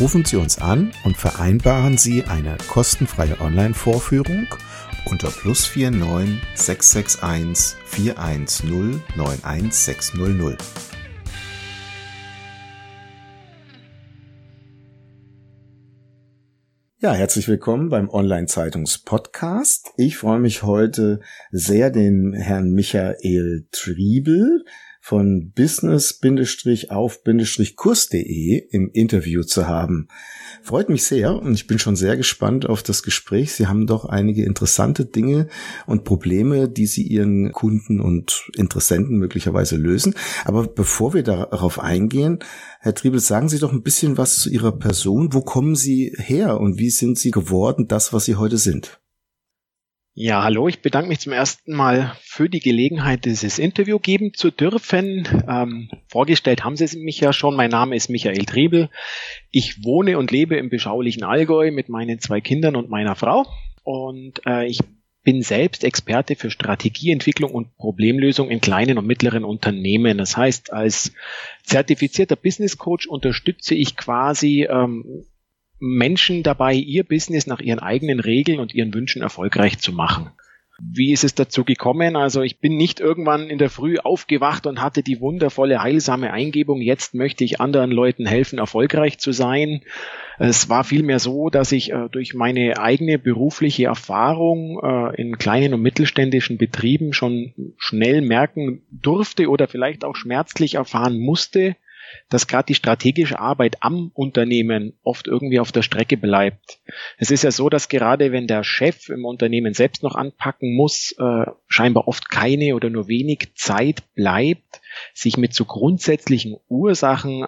Rufen Sie uns an und vereinbaren Sie eine kostenfreie Online-Vorführung unter +49 661 410 91600. Ja, herzlich willkommen beim Online-Zeitungs-Podcast. Ich freue mich heute sehr, den Herrn Michael Triebel von business-auf-kurs.de im Interview zu haben. Freut mich sehr und ich bin schon sehr gespannt auf das Gespräch. Sie haben doch einige interessante Dinge und Probleme, die Sie Ihren Kunden und Interessenten möglicherweise lösen. Aber bevor wir darauf eingehen, Herr Triebel, sagen Sie doch ein bisschen was zu Ihrer Person. Wo kommen Sie her und wie sind Sie geworden, das, was Sie heute sind? Ja, hallo, ich bedanke mich zum ersten Mal für die Gelegenheit, dieses Interview geben zu dürfen. Vorgestellt haben Sie mich ja schon. Mein Name ist Michael Triebel. Ich wohne und lebe im beschaulichen Allgäu mit meinen 2 Kindern und meiner Frau. Und ich bin selbst Experte für Strategieentwicklung und Problemlösung in kleinen und mittleren Unternehmen. Das heißt, als zertifizierter Business Coach unterstütze ich quasi Menschen dabei, ihr Business nach ihren eigenen Regeln und ihren Wünschen erfolgreich zu machen. Wie ist es dazu gekommen? Also ich bin nicht irgendwann in der Früh aufgewacht und hatte die wundervolle, heilsame Eingebung, jetzt möchte ich anderen Leuten helfen, erfolgreich zu sein. Es war vielmehr so, dass ich durch meine eigene berufliche Erfahrung in kleinen und mittelständischen Betrieben schon schnell merken durfte oder vielleicht auch schmerzlich erfahren musste, dass gerade die strategische Arbeit am Unternehmen oft irgendwie auf der Strecke bleibt. Es ist ja so, dass gerade wenn der Chef im Unternehmen selbst noch anpacken muss, scheinbar oft keine oder nur wenig Zeit bleibt, sich mit so grundsätzlichen Ursachen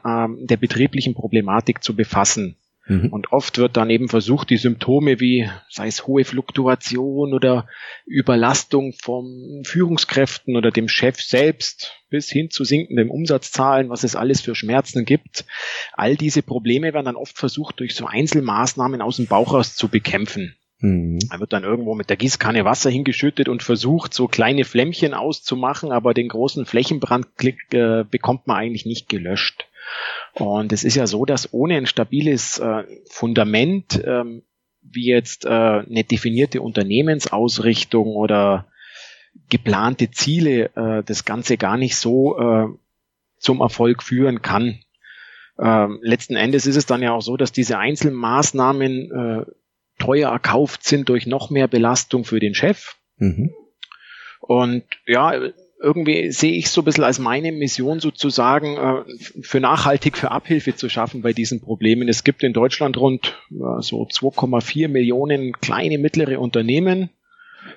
der betrieblichen Problematik zu befassen. Und oft wird dann eben versucht, die Symptome wie, sei es hohe Fluktuation oder Überlastung von Führungskräften oder dem Chef selbst bis hin zu sinkenden Umsatzzahlen, was es alles für Schmerzen gibt. All diese Probleme werden dann oft versucht, durch so Einzelmaßnahmen aus dem Bauch raus zu bekämpfen. Da wird dann irgendwo mit der Gießkanne Wasser hingeschüttet und versucht, so kleine Flämmchen auszumachen, aber den großen Flächenbrand bekommt man eigentlich nicht gelöscht. Und es ist ja so, dass ohne ein stabiles Fundament, wie jetzt eine definierte Unternehmensausrichtung oder geplante Ziele, das Ganze gar nicht so zum Erfolg führen kann. Letzten Endes ist es dann ja auch so, dass diese Einzelmaßnahmen teuer erkauft sind durch noch mehr Belastung für den Chef. Und ja, irgendwie sehe ich so ein bisschen als meine Mission sozusagen, für Abhilfe zu schaffen bei diesen Problemen. Es gibt in Deutschland rund so 2,4 Millionen kleine, mittlere Unternehmen.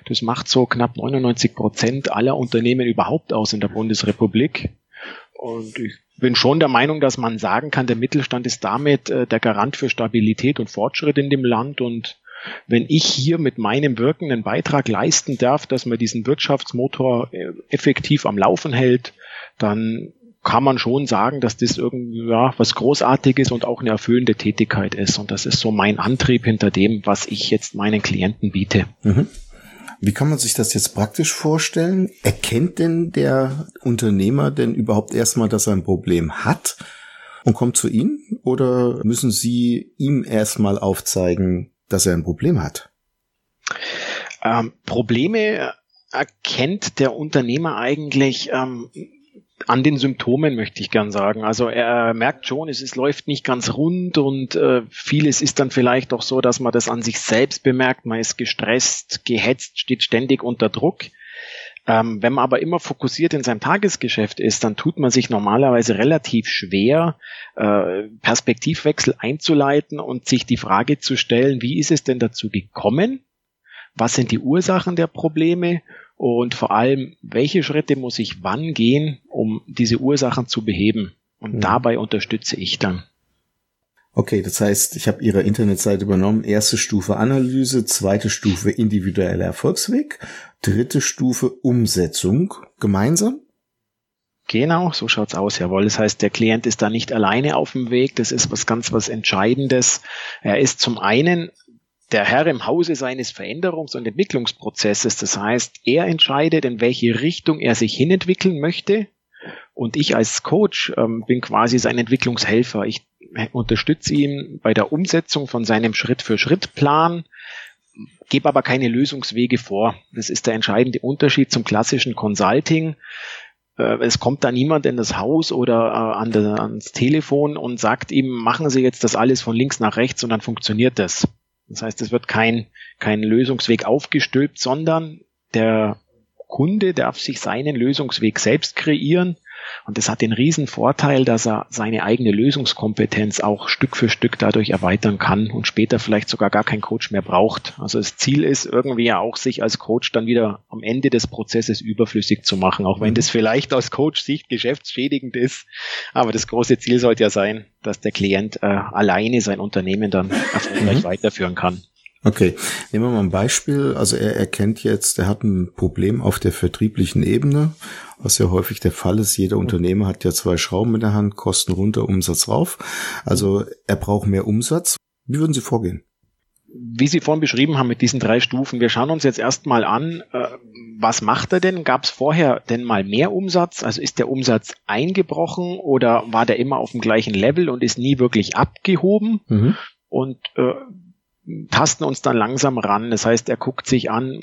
Das macht so knapp 99% aller Unternehmen überhaupt aus in der Bundesrepublik. Und ich bin schon der Meinung, dass man sagen kann, der Mittelstand ist damit der Garant für Stabilität und Fortschritt in dem Land. Und wenn ich hier mit meinem Wirken einen Beitrag leisten darf, dass man diesen Wirtschaftsmotor effektiv am Laufen hält, dann kann man schon sagen, dass das irgendwie was Großartiges und auch eine erfüllende Tätigkeit ist. Und das ist so mein Antrieb hinter dem, was ich jetzt meinen Klienten biete. Wie kann man sich das jetzt praktisch vorstellen? Erkennt denn der Unternehmer denn überhaupt erstmal, dass er ein Problem hat und kommt zu Ihnen? Oder müssen Sie ihm erstmal aufzeigen, dass er ein Problem hat? Probleme erkennt der Unternehmer eigentlich an den Symptomen, möchte ich gern sagen. Also er merkt schon, es läuft nicht ganz rund und vieles ist dann vielleicht auch so, dass man das an sich selbst bemerkt. Man ist gestresst, gehetzt, steht ständig unter Druck. Wenn man aber immer fokussiert in seinem Tagesgeschäft ist, dann tut man sich normalerweise relativ schwer, Perspektivwechsel einzuleiten und sich die Frage zu stellen, wie ist es denn dazu gekommen? Was sind die Ursachen der Probleme? Und vor allem, welche Schritte muss ich wann gehen, um diese Ursachen zu beheben? Und dabei unterstütze ich dann. Okay, das heißt, ich habe Ihre Internetseite übernommen. Erste Stufe Analyse, zweite Stufe individueller Erfolgsweg, dritte Stufe Umsetzung gemeinsam. Genau, so schaut's aus, jawohl. Das heißt, der Klient ist da nicht alleine auf dem Weg. Das ist was ganz Entscheidendes. Er ist zum einen der Herr im Hause seines Veränderungs- und Entwicklungsprozesses. Das heißt, er entscheidet, in welche Richtung er sich hinentwickeln möchte. Und ich als Coach bin quasi sein Entwicklungshelfer. Ich unterstütze ihn bei der Umsetzung von seinem Schritt-für-Schritt-Plan, gebe aber keine Lösungswege vor. Das ist der entscheidende Unterschied zum klassischen Consulting. Es kommt da niemand in das Haus oder ans Telefon und sagt ihm, machen Sie jetzt das alles von links nach rechts und dann funktioniert das. Das heißt, es wird kein Lösungsweg aufgestülpt, sondern der Kunde darf sich seinen Lösungsweg selbst kreieren. Und das hat den riesen Vorteil, dass er seine eigene Lösungskompetenz auch Stück für Stück dadurch erweitern kann und später vielleicht sogar gar keinen Coach mehr braucht. Also das Ziel ist irgendwie ja auch, sich als Coach dann wieder am Ende des Prozesses überflüssig zu machen, auch wenn das vielleicht aus Coach-Sicht geschäftsschädigend ist. Aber das große Ziel sollte ja sein, dass der Klient alleine sein Unternehmen dann erfolgreich weiterführen kann. Okay, nehmen wir mal ein Beispiel. Also er erkennt jetzt, er hat ein Problem auf der vertrieblichen Ebene, was ja häufig der Fall ist. Jeder Unternehmer hat ja zwei Schrauben in der Hand, Kosten runter, Umsatz rauf. Also er braucht mehr Umsatz. Wie würden Sie vorgehen? Wie Sie vorhin beschrieben haben mit diesen 3 Stufen, wir schauen uns jetzt erstmal an, was macht er denn? Gab es vorher denn mal mehr Umsatz? Also ist der Umsatz eingebrochen oder war der immer auf dem gleichen Level und ist nie wirklich abgehoben? Und tasten uns dann langsam ran. Das heißt, er guckt sich an,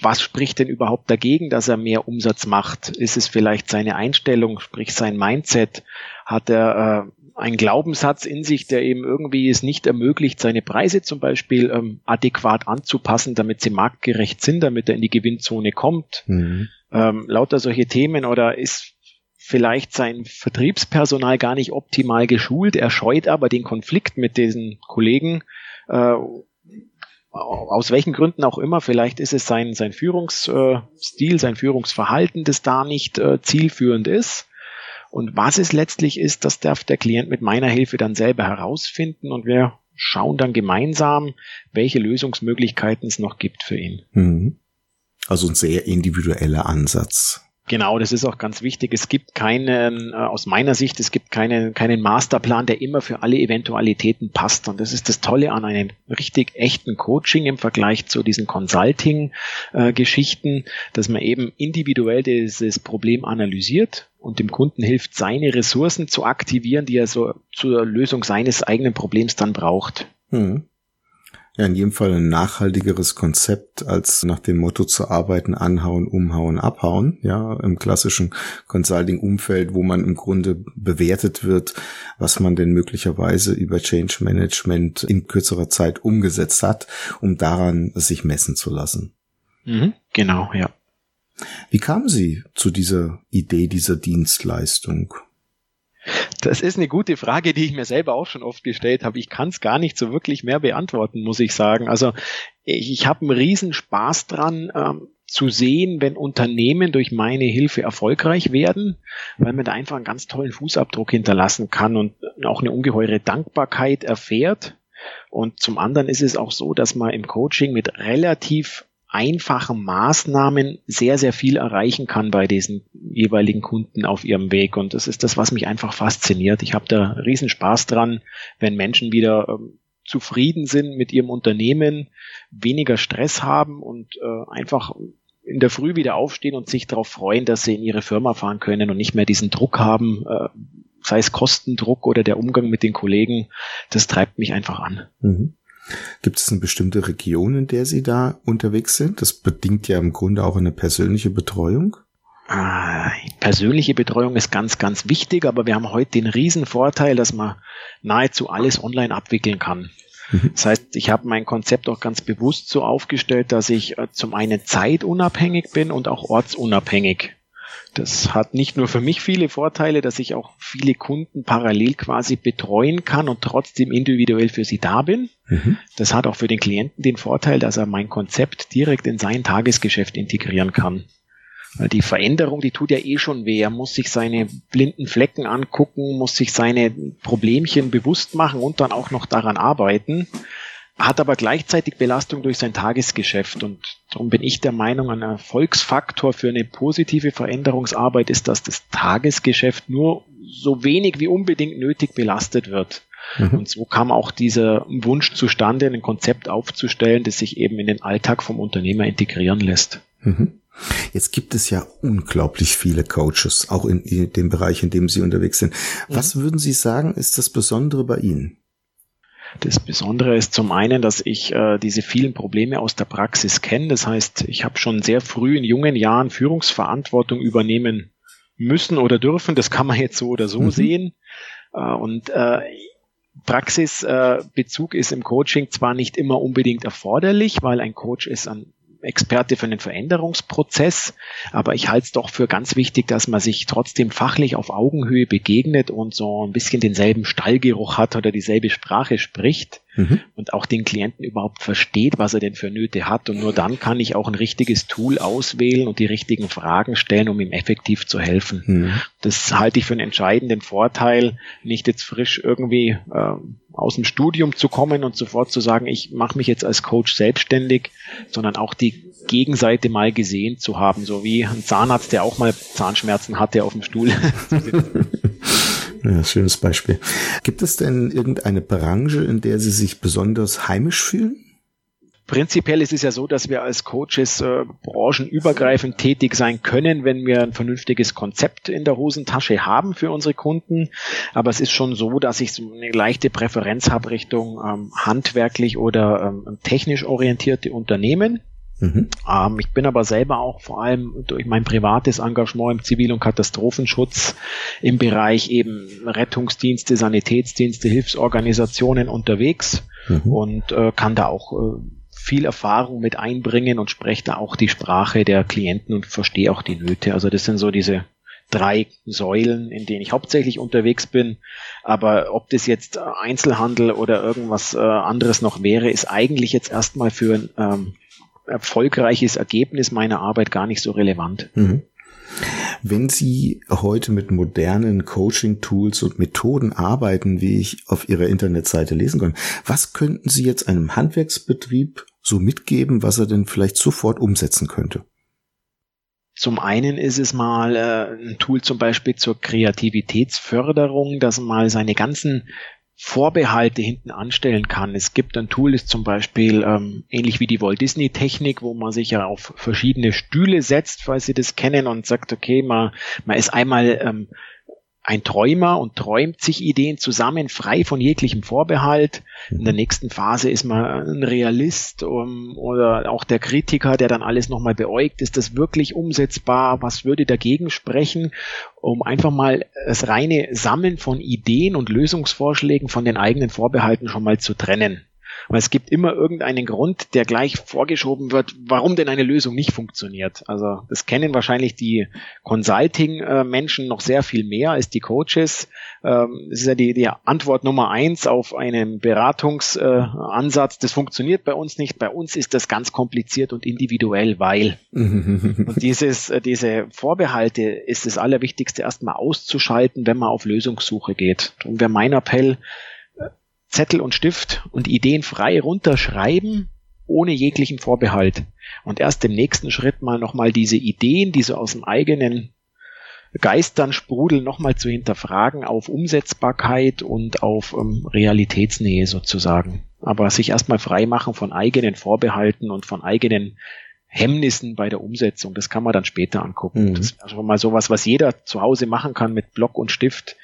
was spricht denn überhaupt dagegen, dass er mehr Umsatz macht? Ist es vielleicht seine Einstellung, sprich sein Mindset? Hat er einen Glaubenssatz in sich, der eben irgendwie es nicht ermöglicht, seine Preise zum Beispiel adäquat anzupassen, damit sie marktgerecht sind, damit er in die Gewinnzone kommt? Lauter solche Themen. Oder ist vielleicht sein Vertriebspersonal gar nicht optimal geschult, er scheut aber den Konflikt mit diesen Kollegen, aus welchen Gründen auch immer, vielleicht ist es sein Führungsstil, sein Führungsverhalten, das da nicht zielführend ist. Und was es letztlich ist, das darf der Klient mit meiner Hilfe dann selber herausfinden und wir schauen dann gemeinsam, welche Lösungsmöglichkeiten es noch gibt für ihn. Also ein sehr individueller Ansatz. Genau, das ist auch ganz wichtig. Es gibt keinen Masterplan, der immer für alle Eventualitäten passt. Und das ist das Tolle an einem richtig echten Coaching im Vergleich zu diesen Consulting-Geschichten, dass man eben individuell dieses Problem analysiert und dem Kunden hilft, seine Ressourcen zu aktivieren, die er so zur Lösung seines eigenen Problems dann braucht. Ja, in jedem Fall ein nachhaltigeres Konzept, als nach dem Motto zu arbeiten, anhauen, umhauen, abhauen. Ja, im klassischen Consulting-Umfeld, wo man im Grunde bewertet wird, was man denn möglicherweise über Change Management in kürzerer Zeit umgesetzt hat, um daran sich messen zu lassen. Genau, ja. Wie kamen Sie zu dieser Idee, dieser Dienstleistung? Das ist eine gute Frage, die ich mir selber auch schon oft gestellt habe. Ich kann es gar nicht so wirklich mehr beantworten, muss ich sagen. Also ich habe einen riesen Spaß dran, zu sehen, wenn Unternehmen durch meine Hilfe erfolgreich werden, weil man da einfach einen ganz tollen Fußabdruck hinterlassen kann und auch eine ungeheure Dankbarkeit erfährt. Und zum anderen ist es auch so, dass man im Coaching mit relativ einfachen Maßnahmen sehr, sehr viel erreichen kann bei diesen jeweiligen Kunden auf ihrem Weg. Und das ist das, was mich einfach fasziniert. Ich habe da riesen Spaß dran, wenn Menschen wieder zufrieden sind mit ihrem Unternehmen, weniger Stress haben und einfach in der Früh wieder aufstehen und sich darauf freuen, dass sie in ihre Firma fahren können und nicht mehr diesen Druck haben, sei es Kostendruck oder der Umgang mit den Kollegen. Das treibt mich einfach an. Gibt es eine bestimmte Region, in der Sie da unterwegs sind? Das bedingt ja im Grunde auch eine persönliche Betreuung. Persönliche Betreuung ist ganz, ganz wichtig, aber wir haben heute den riesen Vorteil, dass man nahezu alles online abwickeln kann. Das heißt, ich habe mein Konzept auch ganz bewusst so aufgestellt, dass ich zum einen zeitunabhängig bin und auch ortsunabhängig. Das hat nicht nur für mich viele Vorteile, dass ich auch viele Kunden parallel quasi betreuen kann und trotzdem individuell für sie da bin. Das hat auch für den Klienten den Vorteil, dass er mein Konzept direkt in sein Tagesgeschäft integrieren kann. Die Veränderung, die tut ja eh schon weh. Er muss sich seine blinden Flecken angucken, muss sich seine Problemchen bewusst machen und dann auch noch daran arbeiten, hat aber gleichzeitig Belastung durch sein Tagesgeschäft. Und darum bin ich der Meinung, ein Erfolgsfaktor für eine positive Veränderungsarbeit ist, dass das Tagesgeschäft nur so wenig wie unbedingt nötig belastet wird. Und so kam auch dieser Wunsch zustande, ein Konzept aufzustellen, das sich eben in den Alltag vom Unternehmer integrieren lässt. Jetzt gibt es ja unglaublich viele Coaches, auch in dem Bereich, in dem Sie unterwegs sind. Was würden Sie sagen, ist das Besondere bei Ihnen? Das Besondere ist zum einen, dass ich diese vielen Probleme aus der Praxis kenne. Das heißt, ich habe schon sehr früh in jungen Jahren Führungsverantwortung übernehmen müssen oder dürfen. Das kann man jetzt so oder so sehen. Praxisbezug ist im Coaching zwar nicht immer unbedingt erforderlich, weil ein Coach ist ein Experte für den Veränderungsprozess, aber ich halte es doch für ganz wichtig, dass man sich trotzdem fachlich auf Augenhöhe begegnet und so ein bisschen denselben Stallgeruch hat oder dieselbe Sprache spricht und auch den Klienten überhaupt versteht, was er denn für Nöte hat, und nur dann kann ich auch ein richtiges Tool auswählen und die richtigen Fragen stellen, um ihm effektiv zu helfen. Das halte ich für einen entscheidenden Vorteil, nicht jetzt frisch irgendwie aus dem Studium zu kommen und sofort zu sagen, ich mache mich jetzt als Coach selbstständig, sondern auch die Gegenseite mal gesehen zu haben, so wie ein Zahnarzt, der auch mal Zahnschmerzen hatte, auf dem Stuhl. Ja, schönes Beispiel. Gibt es denn irgendeine Branche, in der Sie sich besonders heimisch fühlen? Prinzipiell ist es ja so, dass wir als Coaches branchenübergreifend tätig sein können, wenn wir ein vernünftiges Konzept in der Hosentasche haben für unsere Kunden. Aber es ist schon so, dass ich so eine leichte Präferenz habe Richtung handwerklich oder technisch orientierte Unternehmen. Ich bin aber selber auch vor allem durch mein privates Engagement im Zivil- und Katastrophenschutz im Bereich eben Rettungsdienste, Sanitätsdienste, Hilfsorganisationen unterwegs und kann da auch viel Erfahrung mit einbringen und spreche da auch die Sprache der Klienten und verstehe auch die Nöte. Also das sind so diese 3 Säulen, in denen ich hauptsächlich unterwegs bin, aber ob das jetzt Einzelhandel oder irgendwas anderes noch wäre, ist eigentlich jetzt erstmal für ein erfolgreiches Ergebnis meiner Arbeit gar nicht so relevant. Wenn Sie heute mit modernen Coaching-Tools und Methoden arbeiten, wie ich auf Ihrer Internetseite lesen kann, was könnten Sie jetzt einem Handwerksbetrieb so mitgeben, was er denn vielleicht sofort umsetzen könnte? Zum einen ist es mal ein Tool zum Beispiel zur Kreativitätsförderung, dass man mal seine ganzen Vorbehalte hinten anstellen kann. Es gibt ein Tool, das zum Beispiel ähnlich wie die Walt Disney-Technik, wo man sich ja auf verschiedene Stühle setzt, falls Sie das kennen, und sagt, okay, man ist einmal ein Träumer und träumt sich Ideen zusammen, frei von jeglichem Vorbehalt. In der nächsten Phase ist man ein Realist oder auch der Kritiker, der dann alles nochmal beäugt. Ist das wirklich umsetzbar? Was würde dagegen sprechen? Um einfach mal das reine Sammeln von Ideen und Lösungsvorschlägen von den eigenen Vorbehalten schon mal zu trennen. Weil es gibt immer irgendeinen Grund, der gleich vorgeschoben wird, warum denn eine Lösung nicht funktioniert. Also das kennen wahrscheinlich die Consulting-Menschen noch sehr viel mehr als die Coaches. Das ist ja die Antwort Nummer 1 auf einen Beratungsansatz. Das funktioniert bei uns nicht. Bei uns ist das ganz kompliziert und individuell, weil. Und diese Vorbehalte ist das Allerwichtigste erstmal auszuschalten, wenn man auf Lösungssuche geht. Und wäre mein Appell, Zettel und Stift und Ideen frei runterschreiben, ohne jeglichen Vorbehalt. Und erst im nächsten Schritt mal nochmal diese Ideen, die so aus dem eigenen Geistern sprudeln, nochmal zu hinterfragen auf Umsetzbarkeit und auf Realitätsnähe sozusagen. Aber sich erstmal frei machen von eigenen Vorbehalten und von eigenen Hemmnissen bei der Umsetzung. Das kann man dann später angucken. Das ist schon mal sowas, was jeder zu Hause machen kann mit Block und Stift,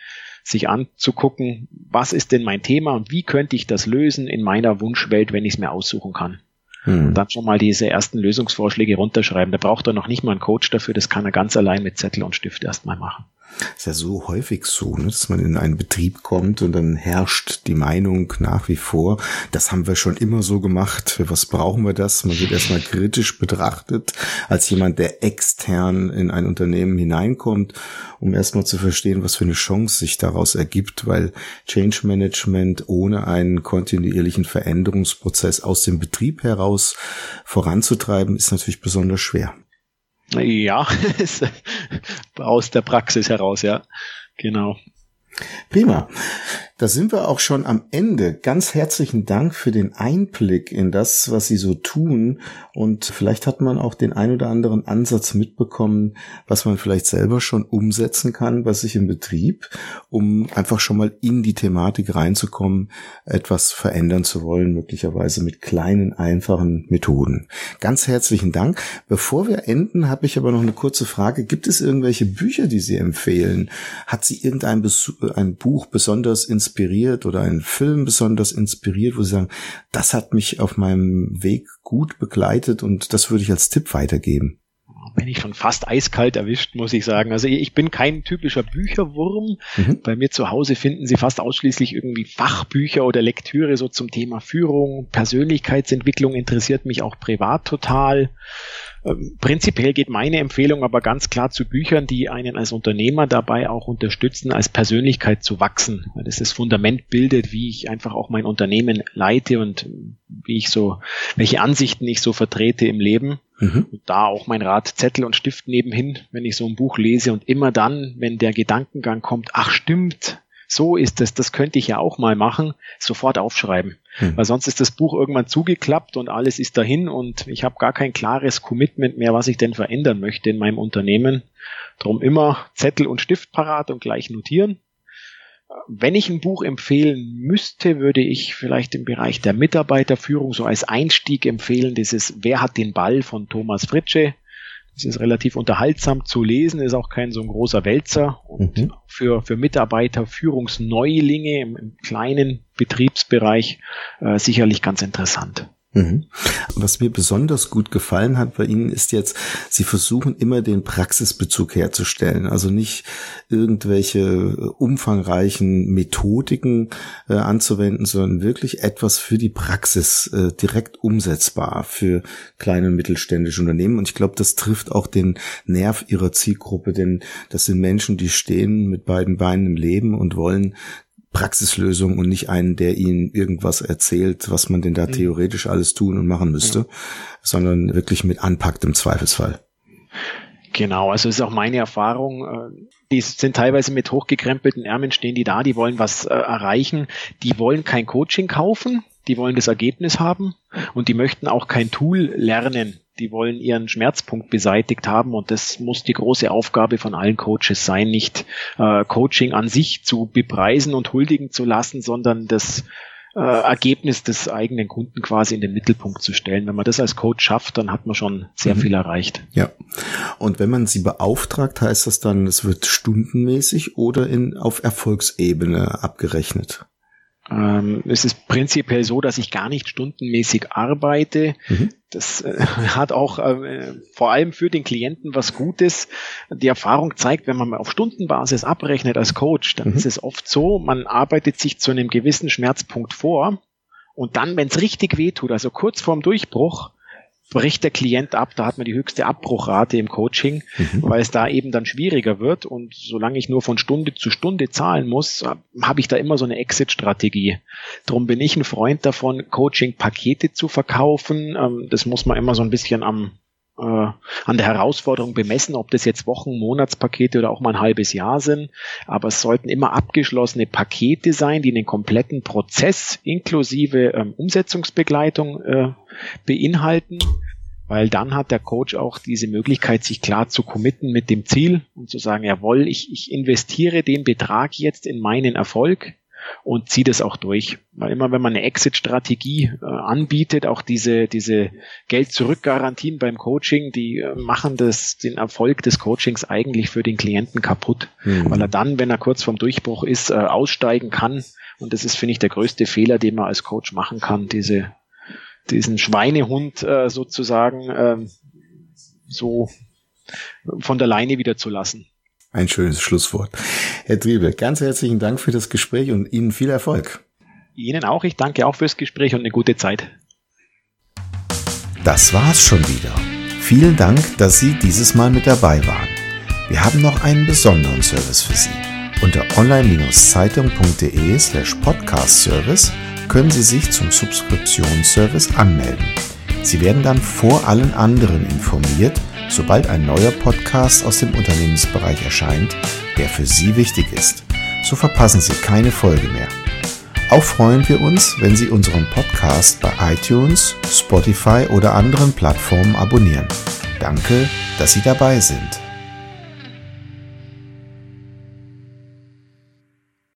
sich anzugucken, was ist denn mein Thema und wie könnte ich das lösen in meiner Wunschwelt, wenn ich es mir aussuchen kann. und dann schon mal diese ersten Lösungsvorschläge runterschreiben. Da braucht er noch nicht mal einen Coach dafür, das kann er ganz allein mit Zettel und Stift erstmal machen. Das ist ja so häufig so, ne, dass man in einen Betrieb kommt und dann herrscht die Meinung nach wie vor, das haben wir schon immer so gemacht, für was brauchen wir das? Man wird erstmal kritisch betrachtet als jemand, der extern in ein Unternehmen hineinkommt, um erstmal zu verstehen, was für eine Chance sich daraus ergibt, weil Change Management ohne einen kontinuierlichen Veränderungsprozess aus dem Betrieb heraus voranzutreiben, ist natürlich besonders schwer. Ja, aus der Praxis heraus, ja, genau. Prima. Da sind wir auch schon am Ende. Ganz herzlichen Dank für den Einblick in das, was Sie so tun. Und vielleicht hat man auch den ein oder anderen Ansatz mitbekommen, was man vielleicht selber schon umsetzen kann bei sich im Betrieb, um einfach schon mal in die Thematik reinzukommen, etwas verändern zu wollen, möglicherweise mit kleinen, einfachen Methoden. Ganz herzlichen Dank. Bevor wir enden, habe ich aber noch eine kurze Frage. Gibt es irgendwelche Bücher, die Sie empfehlen? Hat Sie irgendein ein Buch besonders inspiriert oder einen Film besonders inspiriert, wo Sie sagen, das hat mich auf meinem Weg gut begleitet und das würde ich als Tipp weitergeben? Bin ich schon fast eiskalt erwischt, muss ich sagen. Also ich bin kein typischer Bücherwurm. Bei mir zu Hause finden Sie fast ausschließlich irgendwie Fachbücher oder Lektüre so zum Thema Führung. Persönlichkeitsentwicklung interessiert mich auch privat total. Prinzipiell geht meine Empfehlung aber ganz klar zu Büchern, die einen als Unternehmer dabei auch unterstützen, als Persönlichkeit zu wachsen, weil das das Fundament bildet, wie ich einfach auch mein Unternehmen leite und wie ich so, welche Ansichten ich so vertrete im Leben. Und da auch mein Rat, Zettel und Stift nebenhin, wenn ich so ein Buch lese und immer dann, wenn der Gedankengang kommt, ach stimmt, so ist es, das könnte ich ja auch mal machen, sofort aufschreiben. Weil sonst ist das Buch irgendwann zugeklappt und alles ist dahin und ich habe gar kein klares Commitment mehr, was ich denn verändern möchte in meinem Unternehmen. Drum immer Zettel und Stift parat und gleich notieren. Wenn ich ein Buch empfehlen müsste, würde ich vielleicht im Bereich der Mitarbeiterführung so als Einstieg empfehlen, dieses Wer hat den Ball von Thomas Fritsche. Das ist relativ unterhaltsam zu lesen, ist auch kein so ein großer Wälzer und für Mitarbeiter, Führungsneulinge im kleinen Betriebsbereich sicherlich ganz interessant. Was mir besonders gut gefallen hat bei Ihnen ist jetzt, Sie versuchen immer den Praxisbezug herzustellen, also nicht irgendwelche umfangreichen Methodiken anzuwenden, sondern wirklich etwas für die Praxis direkt umsetzbar für kleine und mittelständische Unternehmen. Und ich glaube, das trifft auch den Nerv Ihrer Zielgruppe, denn das sind Menschen, die stehen mit beiden Beinen im Leben und wollen Praxislösung und nicht einen, der Ihnen irgendwas erzählt, was man denn da theoretisch alles tun und machen müsste, sondern wirklich mit anpackt im Zweifelsfall. Genau, also ist auch meine Erfahrung, die sind teilweise mit hochgekrempelten Ärmeln stehen die da, die wollen was erreichen, die wollen kein Coaching kaufen, die wollen das Ergebnis haben und die möchten auch kein Tool lernen, die wollen ihren Schmerzpunkt beseitigt haben und das muss die große Aufgabe von allen Coaches sein, nicht Coaching an sich zu bepreisen und huldigen zu lassen, sondern das Ergebnis des eigenen Kunden quasi in den Mittelpunkt zu stellen. Wenn man das als Coach schafft, dann hat man schon sehr viel erreicht. Ja. Und wenn man Sie beauftragt, heißt das dann, es wird stundenmäßig oder auf Erfolgsebene abgerechnet? Es ist prinzipiell so, dass ich gar nicht stundenmäßig arbeite. Das hat auch vor allem für den Klienten was Gutes. Die Erfahrung zeigt, wenn man mal auf Stundenbasis abrechnet als Coach, dann ist es oft so, man arbeitet sich zu einem gewissen Schmerzpunkt vor und dann, wenn es richtig wehtut, also kurz vorm Durchbruch, bricht der Klient ab, da hat man die höchste Abbruchrate im Coaching, weil es da eben dann schwieriger wird und solange ich nur von Stunde zu Stunde zahlen muss, habe ich da immer so eine Exit-Strategie. Drum bin ich ein Freund davon, Coaching-Pakete zu verkaufen. Das muss man immer so ein bisschen an der Herausforderung bemessen, ob das jetzt Wochen-, Monatspakete oder auch mal ein halbes Jahr sind. Aber es sollten immer abgeschlossene Pakete sein, die den kompletten Prozess inklusive Umsetzungsbegleitung beinhalten, weil dann hat der Coach auch diese Möglichkeit, sich klar zu committen mit dem Ziel und zu sagen, jawohl, ich investiere den Betrag jetzt in meinen Erfolg und ziehe das auch durch. Weil immer, wenn man eine Exit-Strategie anbietet, auch diese Geld-Zurück-Garantien beim Coaching, die machen den Erfolg des Coachings eigentlich für den Klienten kaputt. Weil er dann, wenn er kurz vorm Durchbruch ist, aussteigen kann. Und das ist, finde ich, der größte Fehler, den man als Coach machen kann, diese diesen Schweinehund sozusagen so von der Leine wieder zu lassen. Ein schönes Schlusswort. Herr Triebel, ganz herzlichen Dank für das Gespräch und Ihnen viel Erfolg. Ihnen auch. Ich danke auch fürs Gespräch und eine gute Zeit. Das war's schon wieder. Vielen Dank, dass Sie dieses Mal mit dabei waren. Wir haben noch einen besonderen Service für Sie. Unter online-zeitung.de/podcast-service können Sie sich zum Subskriptionsservice anmelden. Sie werden dann vor allen anderen informiert, sobald ein neuer Podcast aus dem Unternehmensbereich erscheint, der für Sie wichtig ist. So verpassen Sie keine Folge mehr. Auch freuen wir uns, wenn Sie unseren Podcast bei iTunes, Spotify oder anderen Plattformen abonnieren. Danke, dass Sie dabei sind.